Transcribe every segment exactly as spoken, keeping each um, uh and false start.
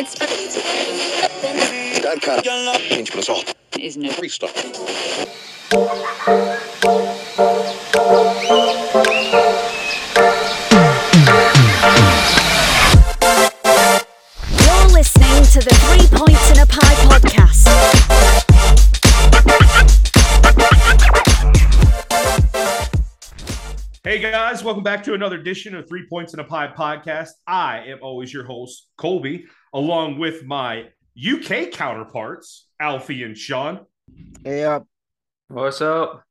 It's that kind of change for us all. Is no restart. You're listening to the Three Points in a Pie podcast. Hey guys, welcome back to another edition of Three Points in a Pie podcast. I am always your host, Colby, along with my U K counterparts, Alfie and Sean. Hey up. What's up?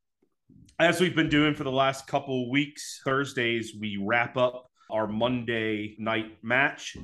As we've been doing for the last couple weeks, Thursdays, we wrap up our Monday night match,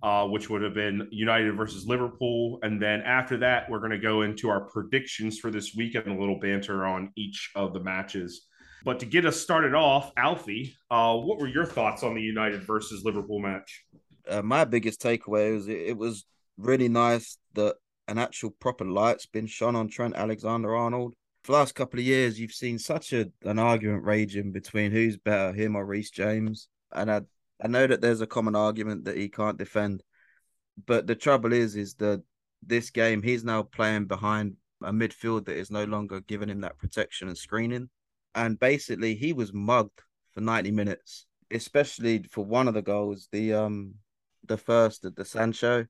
uh, which would have been United versus Liverpool. And then after that, we're going to go into our predictions for this week and a little banter on each of the matches. But to get us started off, Alfie, uh, what were your thoughts on the United versus Liverpool match? Uh, my biggest takeaway was it, it was really nice that an actual proper light's been shone on Trent Alexander-Arnold. For the last couple of years, you've seen such a, an argument raging between who's better, him or Reece James. And I, I know that there's a common argument that he can't defend. But the trouble is, is that this game, he's now playing behind a midfield that is no longer giving him that protection and screening. And basically, he was mugged for ninety minutes, especially for one of the goals, the um, the first at the Sancho,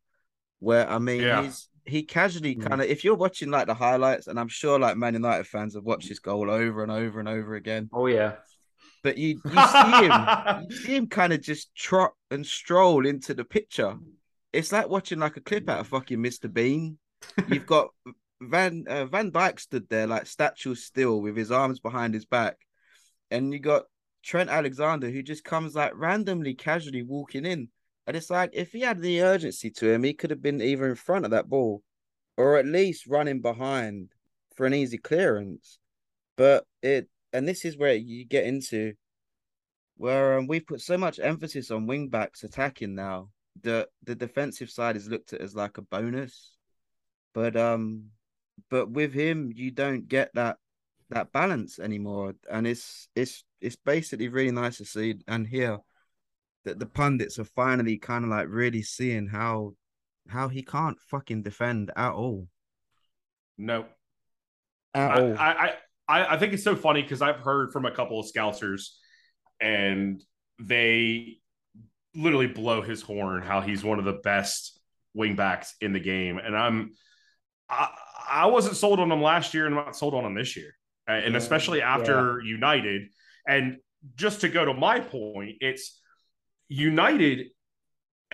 where, I mean, yeah. he's he casually kind of, if you're watching, like, the highlights, and I'm sure, like, Man United fans have watched this goal over and over and over again. Oh, yeah. But you, you see him, you see him kind of just trot and stroll into the picture. It's like watching, like, a clip out of fucking Mister Bean. You've got... Van uh, Van Dijk stood there like statue still with his arms behind his back, and you got Trent Alexander who just comes like randomly casually walking in, and it's like if he had the urgency to him, he could have been either in front of that ball or at least running behind for an easy clearance. But it and this is where you get into where um, we put so much emphasis on wing backs attacking now that the defensive side is looked at as like a bonus, but um. But with him, you don't get that that balance anymore, and it's it's it's basically really nice to see and hear that the pundits are finally kind of like really seeing how how he can't fucking defend at all. No, at I, all. I I I think it's so funny because I've heard from a couple of Scousers, and they literally blow his horn how he's one of the best wingbacks in the game, and I'm. I, I wasn't sold on him last year and I'm not sold on him this year. And especially after yeah. United. And just to go to my point, it's United.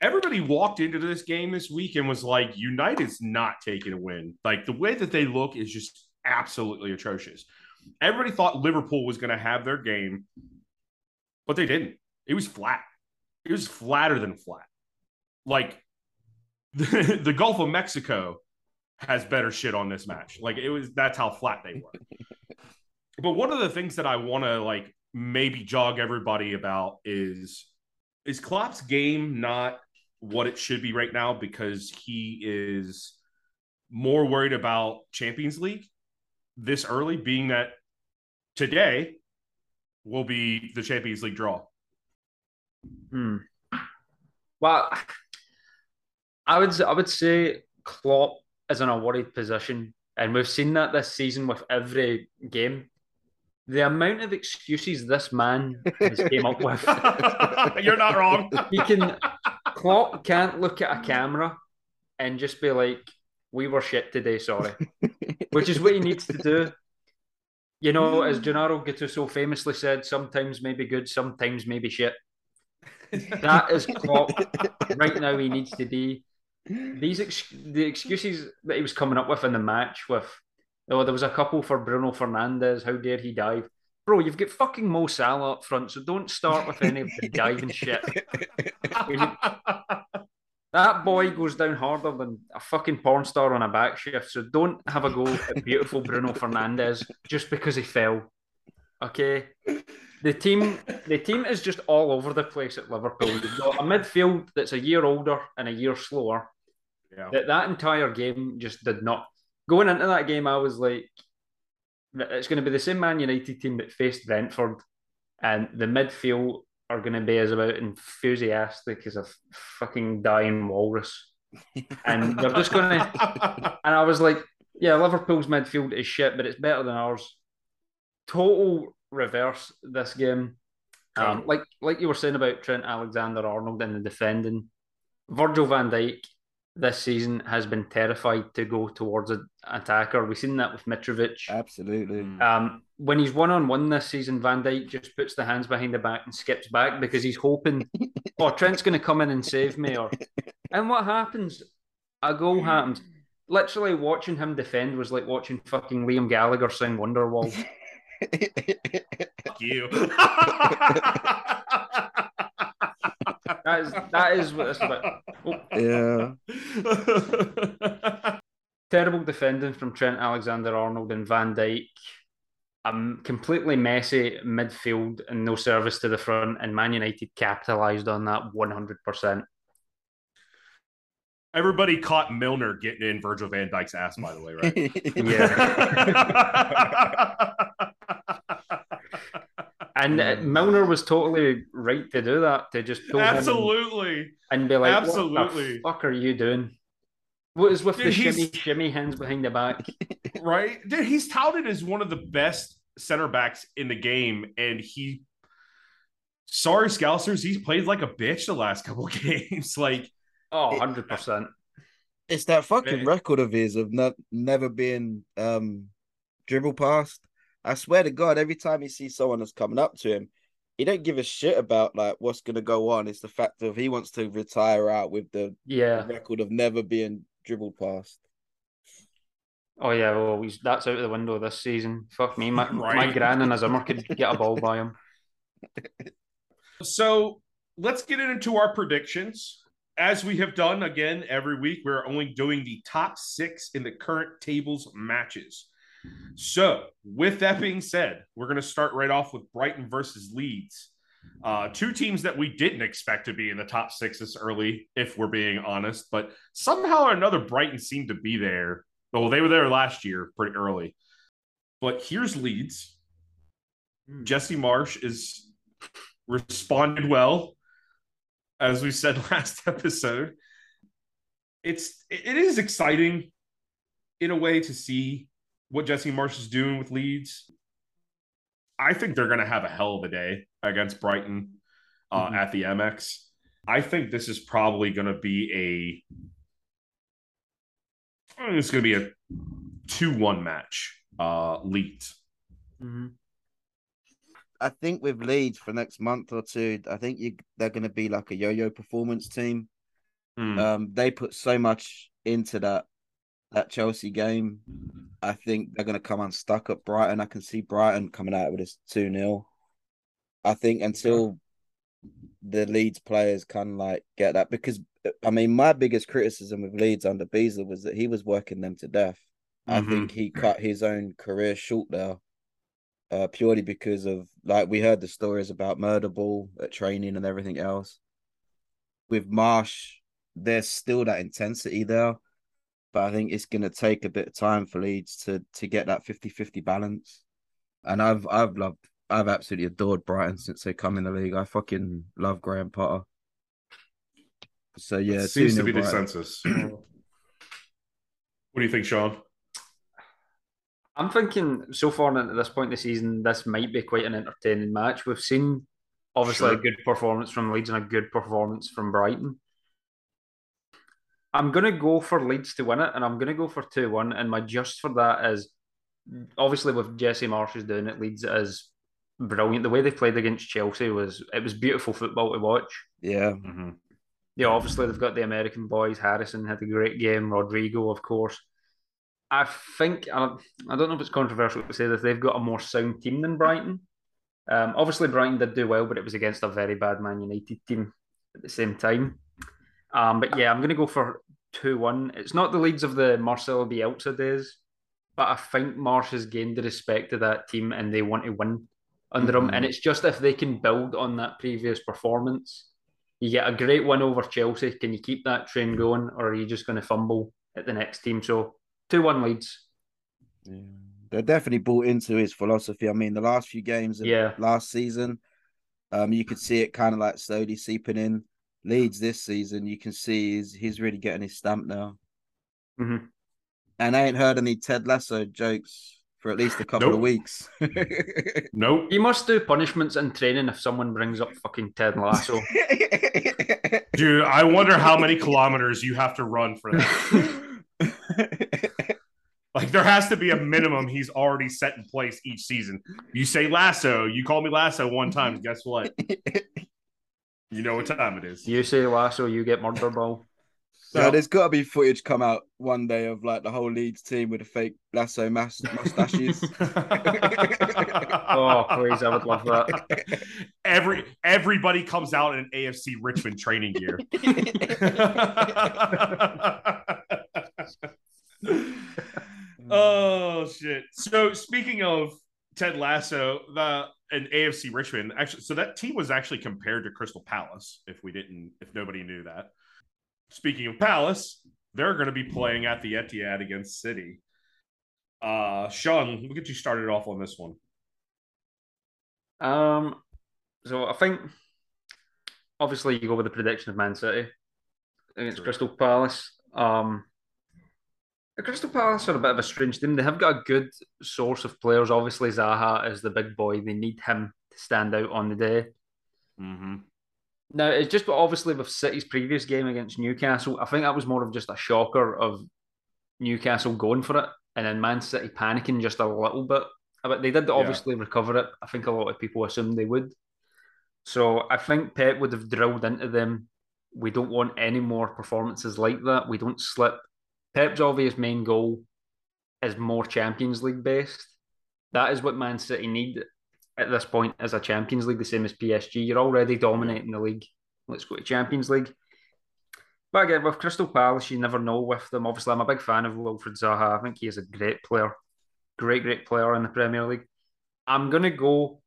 Everybody walked into this game this week and was like, United's not taking a win. Like the way that they look is just absolutely atrocious. Everybody thought Liverpool was going to have their game, but they didn't. It was flat. It was flatter than flat. Like the, the Gulf of Mexico has better shit on this match. Like it was, that's how flat they were. But one of the things that I want to like maybe jog everybody about is, is Klopp's game not what it should be right now because he is more worried about Champions League this early, being that today will be the Champions League draw. Hmm. Well, I would, I would say Klopp is in a worried position, and we've seen that this season with every game. The amount of excuses this man has came up with. You're not wrong. He can Klopp can't look at a camera and just be like, "We were shit today, sorry," which is what he needs to do. You know, as Gennaro Gattuso famously said, "Sometimes maybe good, sometimes maybe shit." That is Klopp right now. He needs to be. These ex- the excuses that he was coming up with in the match with, oh, there was a couple for Bruno Fernandes. How dare he dive? Bro, you've got fucking Mo Salah up front, so don't start with any of the diving shit. That boy goes down harder than a fucking porn star on a back shift, so don't have a go at beautiful Bruno Fernandes just because he fell. Okay? The team, the team is just all over the place at Liverpool. You've got a midfield that's a year older and a year slower. Yeah. That that entire game just did not. Going into that game, I was like, it's going to be the same Man United team that faced Brentford, and the midfield are going to be as about enthusiastic as a fucking dying walrus. and they're just going to. And I was like, yeah, Liverpool's midfield is shit, but it's better than ours. Total reverse this game. Um, like like you were saying about Trent Alexander-Arnold and the defending, Virgil van Dijk this season has been terrified to go towards an attacker. We've seen that with Mitrovic. Absolutely. Um, when he's one-on-one this season, Van Dijk just puts the hands behind the back and skips back because he's hoping, oh, Trent's going to come in and save me. Or, and what happens? A goal happens. Literally watching him defend was like watching fucking Liam Gallagher sing Wonderwall. Fuck you. That is, that is what it's about. Oh. Yeah. Terrible defending from Trent Alexander-Arnold and Van Dijk. Um, completely messy midfield and no service to the front, and Man United capitalised on that one hundred percent. Everybody caught Milner getting in Virgil van Dijk's ass, by the way, right? Yeah. And uh, Milner was totally right to do that, to just pull absolutely him and, and be like, absolutely, what the fuck are you doing? What is with Dude, the shimmy, shimmy hands behind the back? Right? Dude, he's touted as one of the best center backs in the game, and he, sorry, Scousers, he's played like a bitch the last couple of games. Like, oh, one hundred percent. It's that fucking Man. record of his of not, never being um, dribble past. I swear to God, every time he sees someone that's coming up to him, he don't give a shit about like what's going to go on. It's the fact of he wants to retire out with the yeah. record of never being dribbled past. Oh, yeah, well, he's, that's out of the window this season. Fuck me. My, right. my gran and his Zimmer could get a ball by him. So let's get into our predictions. As we have done, again, every week, we're only doing the top six in the current table's matches. So, with that being said, we're going to start right off with Brighton versus Leeds. Uh, two teams that we didn't expect to be in the top six this early, if we're being honest. But somehow or another, Brighton seemed to be there. Well, they were there last year pretty early. But here's Leeds. Jesse Marsh is responded well, as we said last episode. It's, it is exciting in a way to see what Jesse Marsh is doing with Leeds. I think they're going to have a hell of a day against Brighton uh, mm-hmm. at the M X. I think this is probably going to be a it's going to be a two one match, uh, Leeds. Mm-hmm. I think with Leeds for next month or two, I think you, they're going to be like a yo-yo performance team. Mm. Um, they put so much into that that Chelsea game. I think they're going to come unstuck at Brighton. I can see Brighton coming out with this two nil. I think until the Leeds players kind of like get that, because I mean, my biggest criticism of Leeds under Beasley was that he was working them to death. Mm-hmm. I think he cut his own career short there uh, purely because of, like, we heard the stories about murder ball at training and everything else. With Marsh, there's still that intensity there. But I think it's going to take a bit of time for Leeds to to get that fifty-fifty balance. And I've I've loved, I've absolutely adored Brighton since they come in the league. I fucking love Graham Potter. So, yeah. It seems to be Brighton. The census. What do you think, Sean? I'm thinking so far at this point in the season, this might be quite an entertaining match. We've seen, obviously, sure. a good performance from Leeds and a good performance from Brighton. I'm going to go for Leeds to win it, and I'm going to go for two one, and my just for that is, obviously with Jesse Marsh is doing it, Leeds is brilliant. The way they played against Chelsea was, it was beautiful football to watch. Yeah. Mm-hmm. Yeah, obviously they've got the American boys. Harrison had a great game, Rodrigo, of course. I think, I don't know if it's controversial to say this, they've got a more sound team than Brighton. Um, obviously Brighton did do well, but it was against a very bad Man United team at the same time. Um, but yeah, I'm going to go for two one. It's not the Leeds of the Marcelo Bielsa days, but I think Marsh has gained the respect of that team and they want to win under mm-hmm. him. And it's just if they can build on that previous performance. You get a great win over Chelsea. Can you keep that train going, or are you just going to fumble at the next team? So two one Leeds. Yeah. They're definitely bought into his philosophy. I mean, the last few games of yeah. last season, um, you could see it kind of like slowly seeping in. Leeds this season, you can see he's, he's really getting his stamp now. Mm-hmm. And I ain't heard any Ted Lasso jokes for at least a couple nope. of weeks. Nope. You must do punishments in training if someone brings up fucking Ted Lasso. Dude, I wonder how many kilometers you have to run for that. Like, there has to be a minimum he's already set in place each season. You say Lasso, you call me Lasso one time, guess what? You know what time it is. You say Lasso, you get murder, bro. So yeah, there's got to be footage come out one day of, like, the whole Leeds team with the fake Lasso mas- mustaches. Oh, please, I would love that. Every Everybody comes out in A F C Richmond training gear. Oh, shit. So, speaking of Ted Lasso the and A F C Richmond, actually, so that team was actually compared to Crystal Palace, if we didn't, if nobody knew that. Speaking of Palace, they're going to be playing at the Etihad against City. Uh, Sean, we'll get you started off on this one. Um, so I think, obviously, you go with the prediction of Man City against True. Crystal Palace. Um, The Crystal Palace are a bit of a strange team. They have got a good source of players. Obviously, Zaha is the big boy. They need him to stand out on the day. Mm-hmm. Now, it's just obviously with City's previous game against Newcastle, I think that was more of just a shocker of Newcastle going for it and then Man City panicking just a little bit. They did obviously yeah. recover it. I think a lot of people assumed they would. So I think Pep would have drilled into them. We don't want any more performances like that. We don't slip. Pep's obvious main goal is more Champions League based. That is what Man City need at this point as a Champions League, the same as P S G. You're already dominating the league. Let's go to Champions League. But again, with Crystal Palace, you never know with them. Obviously, I'm a big fan of Wilfred Zaha. I think he is a great player. Great, great player in the Premier League. I'm going to go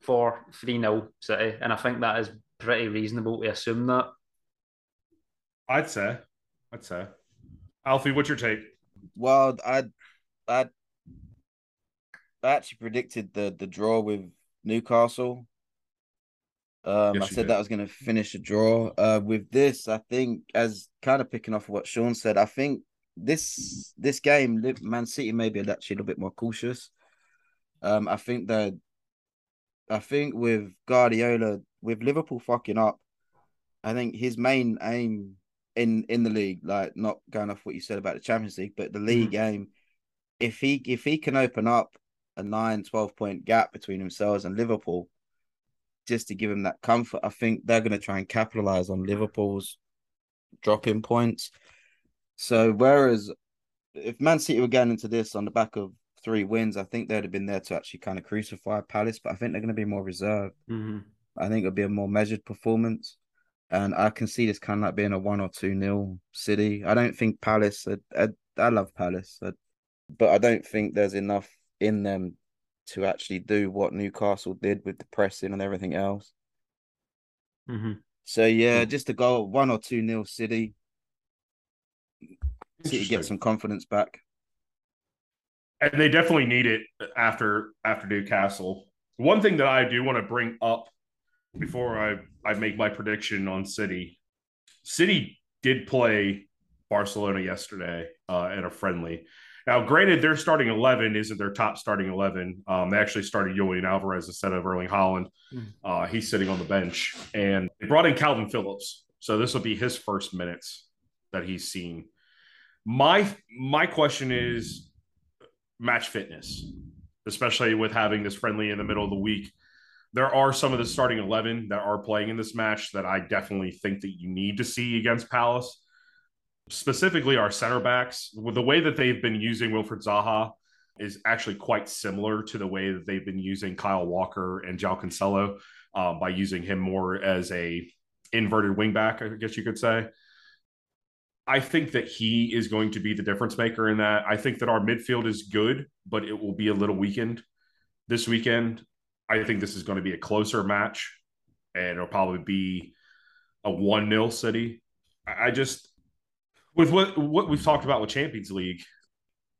for three nil City, and I think that is pretty reasonable to assume that. I'd say. I'd say. Alfie, what's your take? Well, I, I, I actually predicted the, the draw with Newcastle. Um, yes, I said did. that I was going to finish a draw. Uh, with this, I think, as kind of picking off what Sean said, I think this this game, Man City maybe are actually a little bit more cautious. Um, I think that, I think with Guardiola, with Liverpool fucking up, I think his main aim in in the league, like, not going off what you said about the Champions League, but the league mm-hmm. game, if he if he can open up a nine twelve point gap between themselves and Liverpool just to give him that comfort, I think they're going to try and capitalise on Liverpool's drop in points. So whereas if Man City were going into this on the back of three wins, I think they'd have been there to actually kind of crucify Palace, but I think they're going to be more reserved. Mm-hmm. I think it'll be a more measured performance. And I can see this kind of like being a one or two nil City. I don't think Palace. I, I, I love Palace, I, but I don't think there's enough in them to actually do what Newcastle did with the pressing and everything else. Mm-hmm. So yeah, just a goal, one or two nil City. City get some confidence back, and they definitely need it after after Newcastle. One thing that I do want to bring up before I, I make my prediction on City, City did play Barcelona yesterday uh, at a friendly. Now, granted, their starting eleven isn't their top starting eleven. Um, they actually started Julian Alvarez instead of Erling Haaland. Uh, he's sitting on the bench. And they brought in Calvin Phillips. So this will be his first minutes that he's seen. My, my question is match fitness, especially with having this friendly in the middle of the week. There are some of the starting eleven that are playing in this match that I definitely think that you need to see against Palace, specifically our center backs. The way that they've been using Wilfred Zaha is actually quite similar to the way that they've been using Kyle Walker and João Cancelo um, by using him more as a inverted wingback, I guess you could say. I think that he is going to be the difference maker in that. I think that our midfield is good, but it will be a little weakened this weekend. I think this is going to be a closer match, and it'll probably be a one nil City. I just, with what, what we've talked about with Champions League,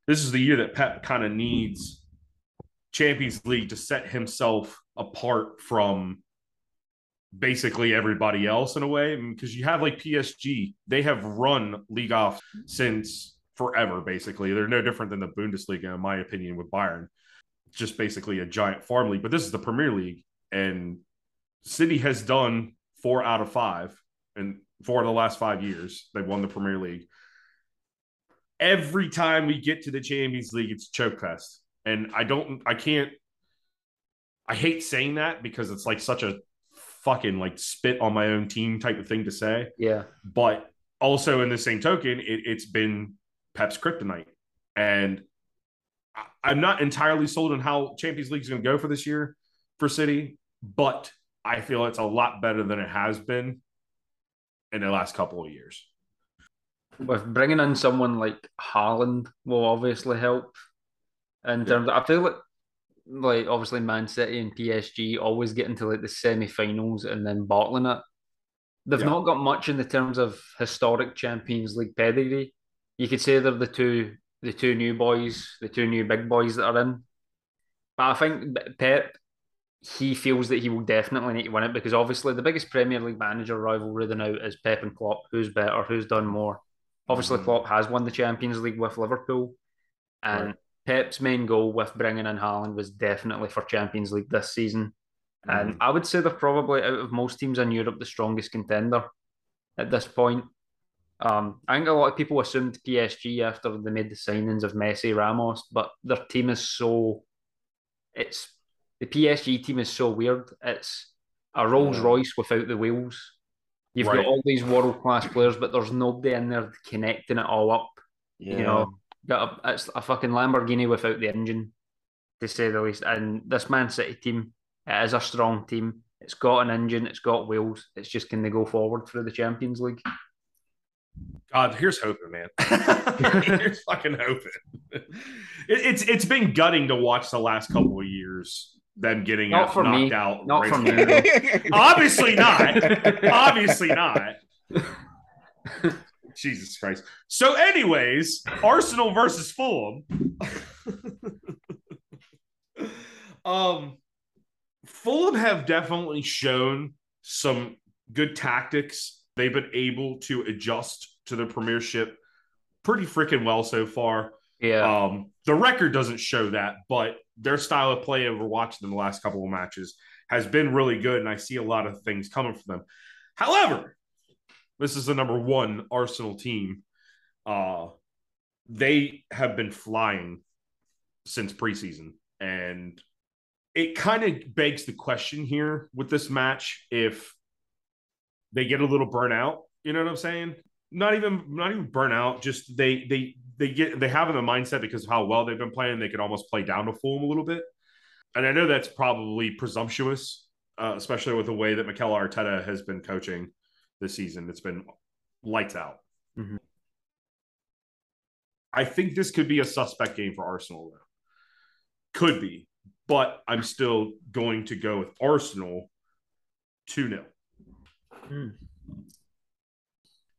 this is the year that Pep kind of needs Champions League to set himself apart from basically everybody else in a way, because you have like P S G, they have run league off since forever, basically. They're no different than the Bundesliga, in my opinion, with Bayern. Just basically a giant farm league. But this is the Premier League, and City has done four out of five, and four of the last five years, they've won the Premier League. Every time we get to the Champions League, it's choke fest. And I don't, I can't, I hate saying that because it's like such a fucking like spit on my own team type of thing to say. Yeah. But also in the same token, it, it's been Pep's kryptonite. And I'm not entirely sold on how Champions League is going to go for this year for City, but I feel it's a lot better than it has been in the last couple of years. With bringing in someone like Haaland will obviously help. In terms yeah. of, I feel like, like obviously Man City and P S G always get into like the semi-finals and then bottling it. They've yeah. not got much in the terms of historic Champions League pedigree. You could say they're the two the two new boys, the two new big boys that are in. But I think Pep, he feels that he will definitely need to win it, because obviously the biggest Premier League manager rivalry now is Pep and Klopp. Who's better? Who's done more? Obviously, mm-hmm. Klopp has won the Champions League with Liverpool, and right. Pep's main goal with bringing in Haaland was definitely for Champions League this season. Mm-hmm. And I would say they're probably, out of most teams in Europe, the strongest contender at this point. Um, I think a lot of people assumed P S G after they made the signings of Messi, Ramos, but their team is so... it's the P S G team is so weird. It's a Rolls-Royce without the wheels. You've right. got all these world-class players, but there's nobody in there connecting it all up. Yeah. You know, got a, it's a fucking Lamborghini without the engine, to say the least. And this Man City team, it is a strong team. It's got an engine. It's got wheels. It's just, can they go forward through the Champions League? God, here's hoping, man. Here's fucking hoping. It, it's it's been gutting to watch the last couple of years. Them getting not out, for knocked me. out, not for me. Obviously not. Obviously not. Jesus Christ. So, anyways, Arsenal versus Fulham. um, Fulham have definitely shown some good tactics. They've been able to adjust to the Premiership pretty freaking well so far. Yeah. Um, the record doesn't show that, but their style of play over watching in the last couple of matches has been really good, and I see a lot of things coming from them. However, this is the number one Arsenal team. Uh, they have been flying since preseason, and it kind of begs the question here with this match if they get a little burnout, you know what I'm saying? Not even not even burnout, just they they they get they have in the mindset because of how well they've been playing, they can almost play down to Fulham a little bit. And I know that's probably presumptuous, uh, especially with the way that Mikel Arteta has been coaching this season. It's been lights out. Mm-hmm. I think this could be a suspect game for Arsenal, though. Could be, but I'm still going to go with Arsenal two nil. Mm.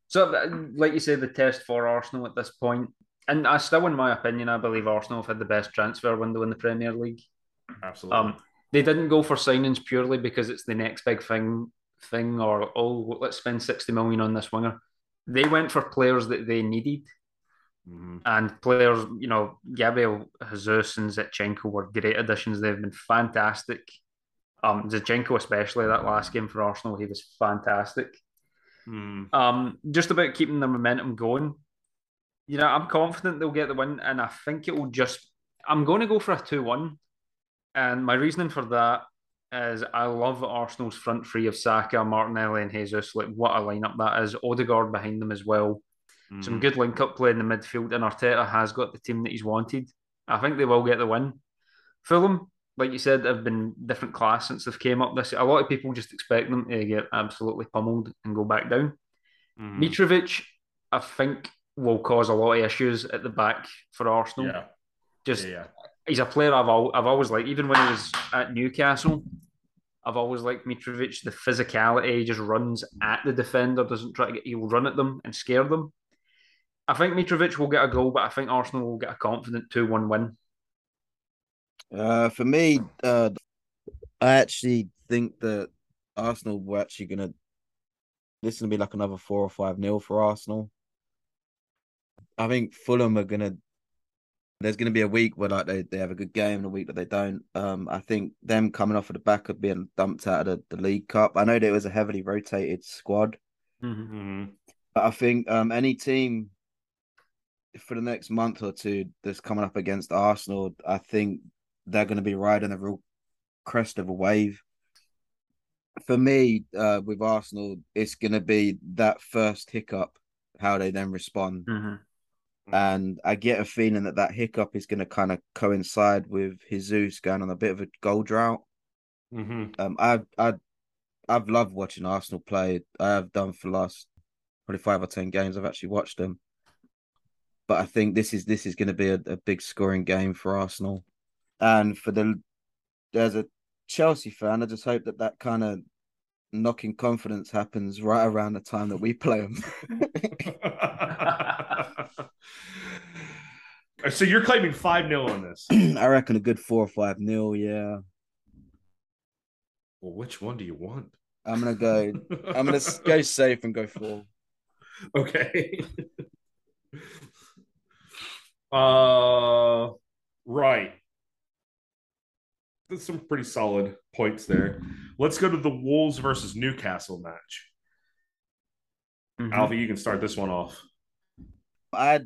So, like you say, the test for Arsenal at this point, and I still, in my opinion, I believe Arsenal have had the best transfer window in the Premier League. Absolutely. Um, they didn't go for signings purely because it's the next big thing, thing or, oh, let's spend sixty million on this winger. They went for players that they needed. Mm-hmm. And players, you know, Gabriel Jesus and Zinchenko were great additions. They've been fantastic. Um, Zinchenko especially, that last game for Arsenal, he was fantastic. Mm. Um, just about keeping the momentum going. You know, I'm confident they'll get the win, and I think it will just... I'm going to go for a two one, and my reasoning for that is I love Arsenal's front three of Saka, Martinelli and Jesus. Like, what a lineup that is. Odegaard behind them as well. Mm. Some good link-up play in the midfield, and Arteta has got the team that he's wanted. I think they will get the win. Fulham, like you said, have been different class since they've came up this year. A lot of people just expect them to get absolutely pummeled and go back down. Mm-hmm. Mitrovic, I think, will cause a lot of issues at the back for Arsenal. Yeah. Just, yeah, yeah. He's a player I've al- I've always liked. Even when he was at Newcastle, I've always liked Mitrovic. The physicality, he just runs at the defender, doesn't try to get... He'll run at them and scare them. I think Mitrovic will get a goal, but I think Arsenal will get a confident two one win. Uh, for me, uh, I actually think that Arsenal were actually going to... This is going to be like another four or five nil for Arsenal. I think Fulham are going to... There's going to be a week where like they, they have a good game and a week that they don't. Um, I think them coming off of the back of being dumped out of the, the League Cup. I know that it was a heavily rotated squad. Mm-hmm. But I think um, any team for the next month or two that's coming up against Arsenal, I think they're going to be riding a real crest of a wave. For me, uh, with Arsenal, it's going to be that first hiccup, how they then respond. Mm-hmm. And I get a feeling that that hiccup is going to kind of coincide with Jesus going on a bit of a goal drought. Mm-hmm. Um, I've I, I've loved watching Arsenal play. I have done for the last probably five or ten games. I've actually watched them, but I think this is this is going to be a, a big scoring game for Arsenal. And for the there's a Chelsea fan, I just hope that that kind of knocking confidence happens right around the time that we play them. So you're claiming five nil on this? I reckon a good four or five nil, yeah. Well, which one do you want? I'm going to go I'm going to go safe and go four. Okay. uh right. That's some pretty solid points there. Let's go to the Wolves versus Newcastle match. Mm-hmm. Alfie, you can start this one off. I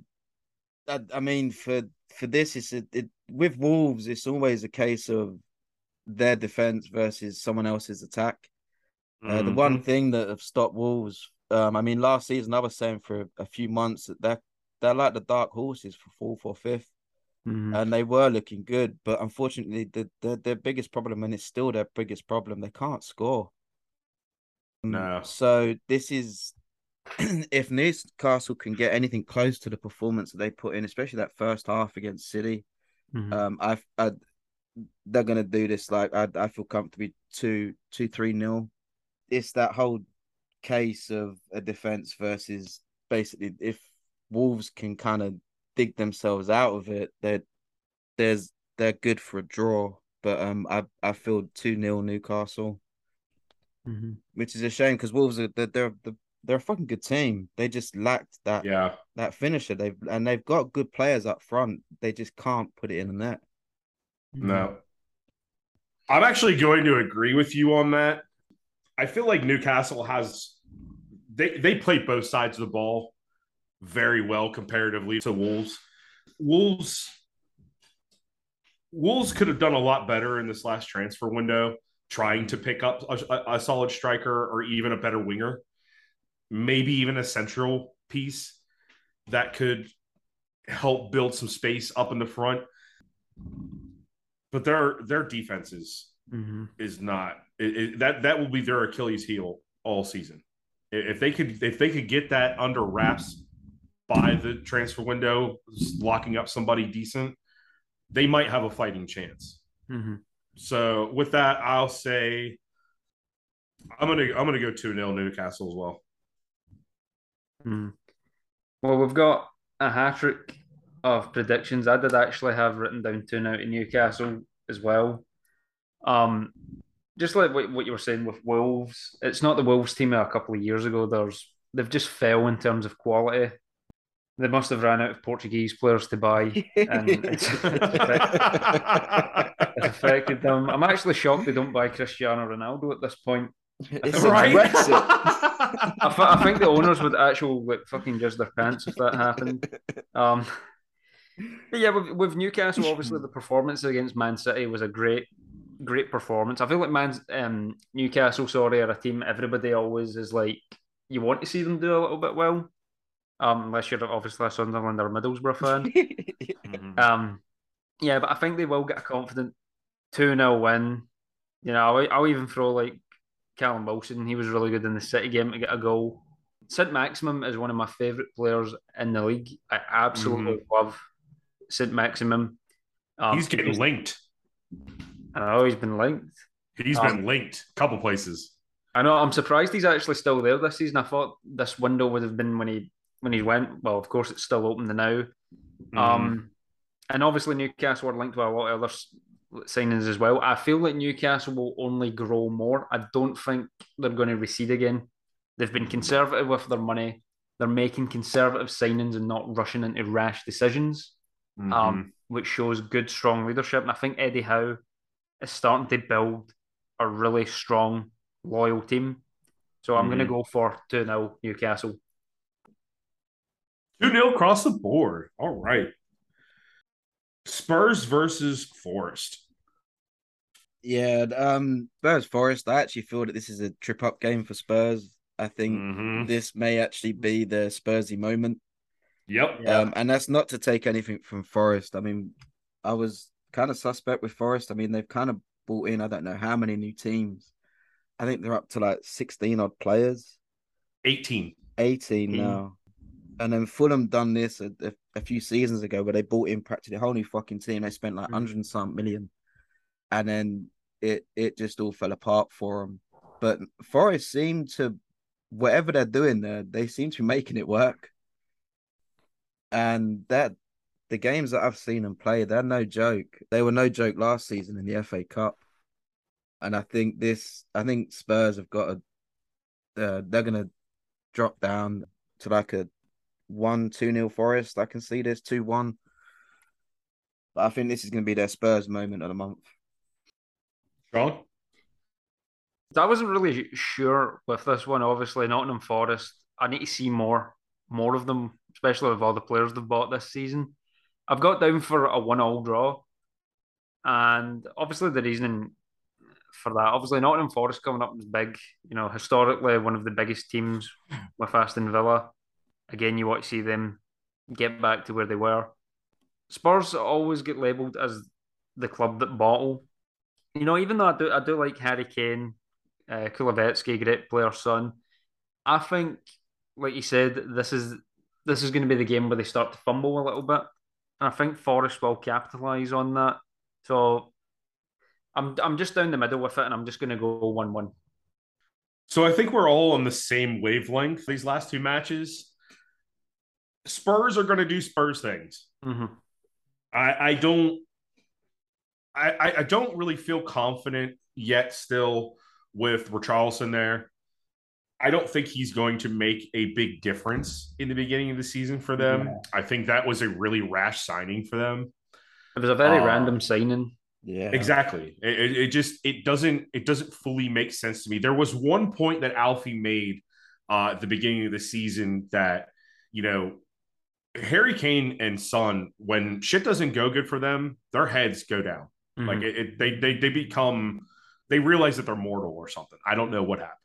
I, I mean, for for this, it's a, it, with Wolves, it's always a case of their defense versus someone else's attack. Mm-hmm. Uh, the one thing that have stopped Wolves, um, I mean, last season I was saying for a, a few months that they're, they're like the dark horses for fourth or fifth, mm-hmm. and they were looking good. But unfortunately, the, the, their biggest problem, and it's still their biggest problem, they can't score. No. So this is... If Newcastle can get anything close to the performance that they put in, especially that first half against City, mm-hmm. um, I, I they're gonna do this. Like I, I feel comfortably two, two, three nil. It's that whole case of a defense versus basically if Wolves can kind of dig themselves out of it, they're there's they're good for a draw. But um, I I feel two nil Newcastle, mm-hmm. which is a shame because Wolves are they're, they're the They're a fucking good team. They just lacked that yeah. that finisher. They've and they've got good players up front. They just can't put it in the net. No. I'm actually going to agree with you on that. I feel like Newcastle has they they play both sides of the ball very well comparatively to Wolves. Wolves Wolves could have done a lot better in this last transfer window, trying to pick up a, a solid striker or even a better winger. Maybe even a central piece that could help build some space up in the front. But their their defense is, mm-hmm. is not it, it, that that will be their Achilles heel all season. If they could if they could get that under wraps by the transfer window, locking up somebody decent, they might have a fighting chance. Mm-hmm. So with that, I'll say I'm gonna I'm gonna go two nil Newcastle as well. Hmm. Well, we've got a hat-trick of predictions. I did actually have written down two nil to Newcastle as well. Um, just like what, what you were saying with Wolves, it's not the Wolves team of a couple of years ago. There's They've just fell in terms of quality. They must have ran out of Portuguese players to buy, and it's, it's, affected, it's affected them. I'm actually shocked they don't buy Cristiano Ronaldo at this point. It's right. I, f- I think the owners would actually like, fucking jizz their pants if that happened. Um, but yeah, with, with Newcastle, obviously the performance against Man City was a great, great performance. I feel like Man's um, Newcastle, sorry, are a team everybody always is like you want to see them do a little bit well, um, unless you're obviously a Sunderland or Middlesbrough fan. um, yeah, but I think they will get a confident two nil win. You know, I'll, I'll even throw like. Callum Wilson, he was really good in the City game to get a goal. Saint-Maximin is one of my favourite players in the league. I absolutely mm-hmm. love Saint-Maximin. Um, he's getting he's, linked. I know, he's been linked. He's um, been linked a couple places. I know, I'm surprised he's actually still there this season. I thought this window would have been when he when he went. Well, of course, it's still open now. Mm-hmm. Um, and obviously Newcastle were linked with a lot of other signings as well. I feel like Newcastle will only grow more. I don't think they're going to recede again. They've been conservative with their money. They're making conservative signings and not rushing into rash decisions, mm-hmm. um, which shows good, strong leadership. And I think Eddie Howe is starting to build a really strong, loyal team. So I'm mm-hmm. going to go for two nil Newcastle. two nil across the board. All right. Spurs versus Forest. Yeah, um, Spurs Forest. I actually feel that this is a trip up game for Spurs. I think mm-hmm. this may actually be the Spursy moment. Yep. Um, and that's not to take anything from Forest. I mean, I was kind of suspect with Forest. I mean, they've kind of brought in, I don't know how many new teams. I think they're up to like sixteen odd players. eighteen. eighteen mm-hmm. now. And then Fulham done this a, a, a few seasons ago where they bought in practically a whole new fucking team. They spent like mm-hmm. one hundred and some million. And then it, it just all fell apart for them. But Forest seemed to, whatever they're doing there, they seem to be making it work. And that the games that I've seen them play, they're no joke. They were no joke last season in the F A Cup. And I think this, I think Spurs have got a, uh, they're going to drop down to like a one two nil Forest. I can see this two one. But I think this is going to be their Spurs moment of the month. Sean? I wasn't really sure with this one, obviously. Nottingham Forest, I need to see more, more of them, especially with all the players they've bought this season. I've got down for a one all draw. And obviously the reasoning for that, obviously Nottingham Forest coming up is big. You know, historically one of the biggest teams with Aston Villa. Again, you want to see them get back to where they were. Spurs always get labelled as the club that bottle. You know, even though I do, I do like Harry Kane, uh, Kulusevski, great player, Son. I think, like you said, this is this is going to be the game where they start to fumble a little bit, and I think Forest will capitalise on that. So, I'm I'm just down the middle with it, and I'm just going to go one one. So I think we're all on the same wavelength these last two matches. Spurs are going to do Spurs things. Mm-hmm. I, I don't, I, I don't really feel confident yet still with Richarlison there. I don't think he's going to make a big difference in the beginning of the season for them. Yeah. I think that was a really rash signing for them. It was a very um, random signing. Yeah, exactly. It, it just it doesn't it doesn't fully make sense to me. There was one point that Alfie made uh, at the beginning of the season that, you know, Harry Kane and Son, when shit doesn't go good for them, their heads go down. Mm-hmm. Like it, it, they they they become, they realize that they're mortal or something. I don't know what happens.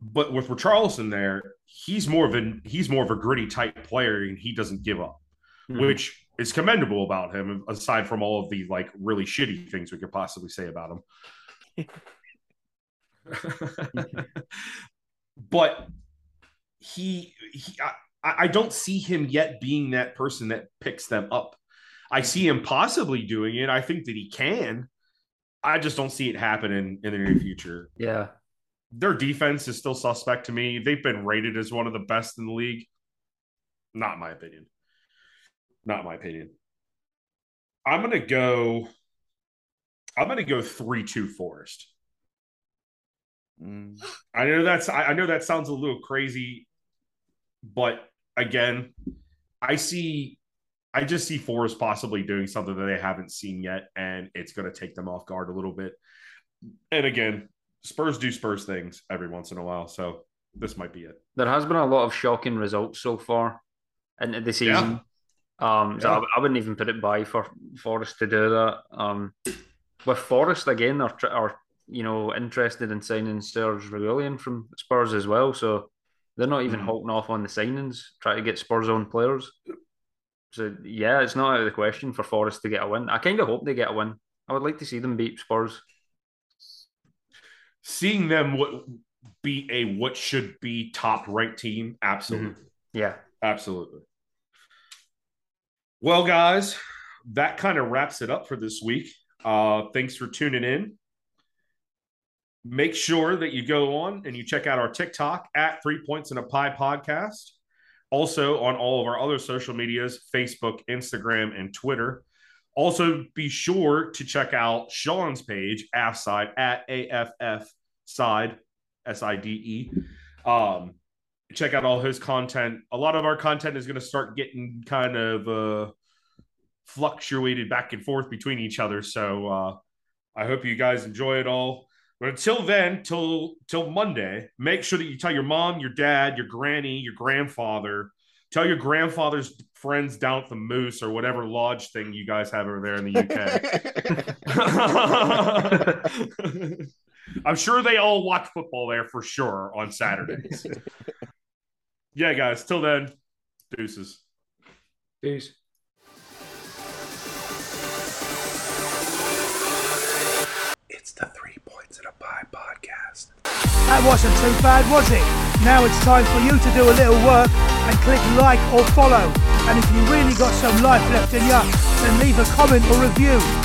But with Richarlison there, he's more of a he's more of a gritty type player, and he doesn't give up, mm-hmm. which is commendable about him. Aside from all of the like really shitty things we could possibly say about him, but he he. I, I don't see him yet being that person that picks them up. I see him possibly doing it. I think that he can. I just don't see it happening in the near future. Yeah. Their defense is still suspect to me. They've been rated as one of the best in the league. Not my opinion. Not my opinion. I'm going to go I'm going to go three two Forest. Mm. I know that's I know that sounds a little crazy, but again, I see, I just see Forest possibly doing something that they haven't seen yet, and it's going to take them off guard a little bit. And again, Spurs do Spurs things every once in a while, so this might be it. There has been a lot of shocking results so far into the season. Yeah. Um, so yeah. I, I wouldn't even put it by for Forest to do that. Um, with Forest, again, are, are you know, interested in signing Serge Reguilon from Spurs as well, so they're not even mm. hulking off on the signings, trying to get Spurs' own players. So, yeah, it's not out of the question for Forest to get a win. I kind of hope they get a win. I would like to see them beat Spurs. Seeing them what, beat a what should be top-ranked team, absolutely. Mm-hmm. Yeah. Absolutely. Well, guys, that kind of wraps it up for this week. Uh, thanks for tuning in. Make sure that you go on and you check out our TikTok at Three Points and a Pie Podcast. Also on all of our other social medias, Facebook, Instagram, and Twitter. Also, be sure to check out Sean's page, Affside, at A F F side, S I D E. Um, check out all his content. A lot of our content is going to start getting kind of uh, fluctuated back and forth between each other. So uh, I hope you guys enjoy it all. But until then, till till Monday, make sure that you tell your mom, your dad, your granny, your grandfather. Tell your grandfather's friends down at the Moose or whatever lodge thing you guys have over there in the U K. I'm sure they all watch football there for sure on Saturdays. Yeah, guys. Till then, deuces. Peace. It's the Three Points and a Pie podcast. That wasn't too bad, was it? Now it's time for you to do a little work and click like or follow. And if you really got some life left in you, then leave a comment or review.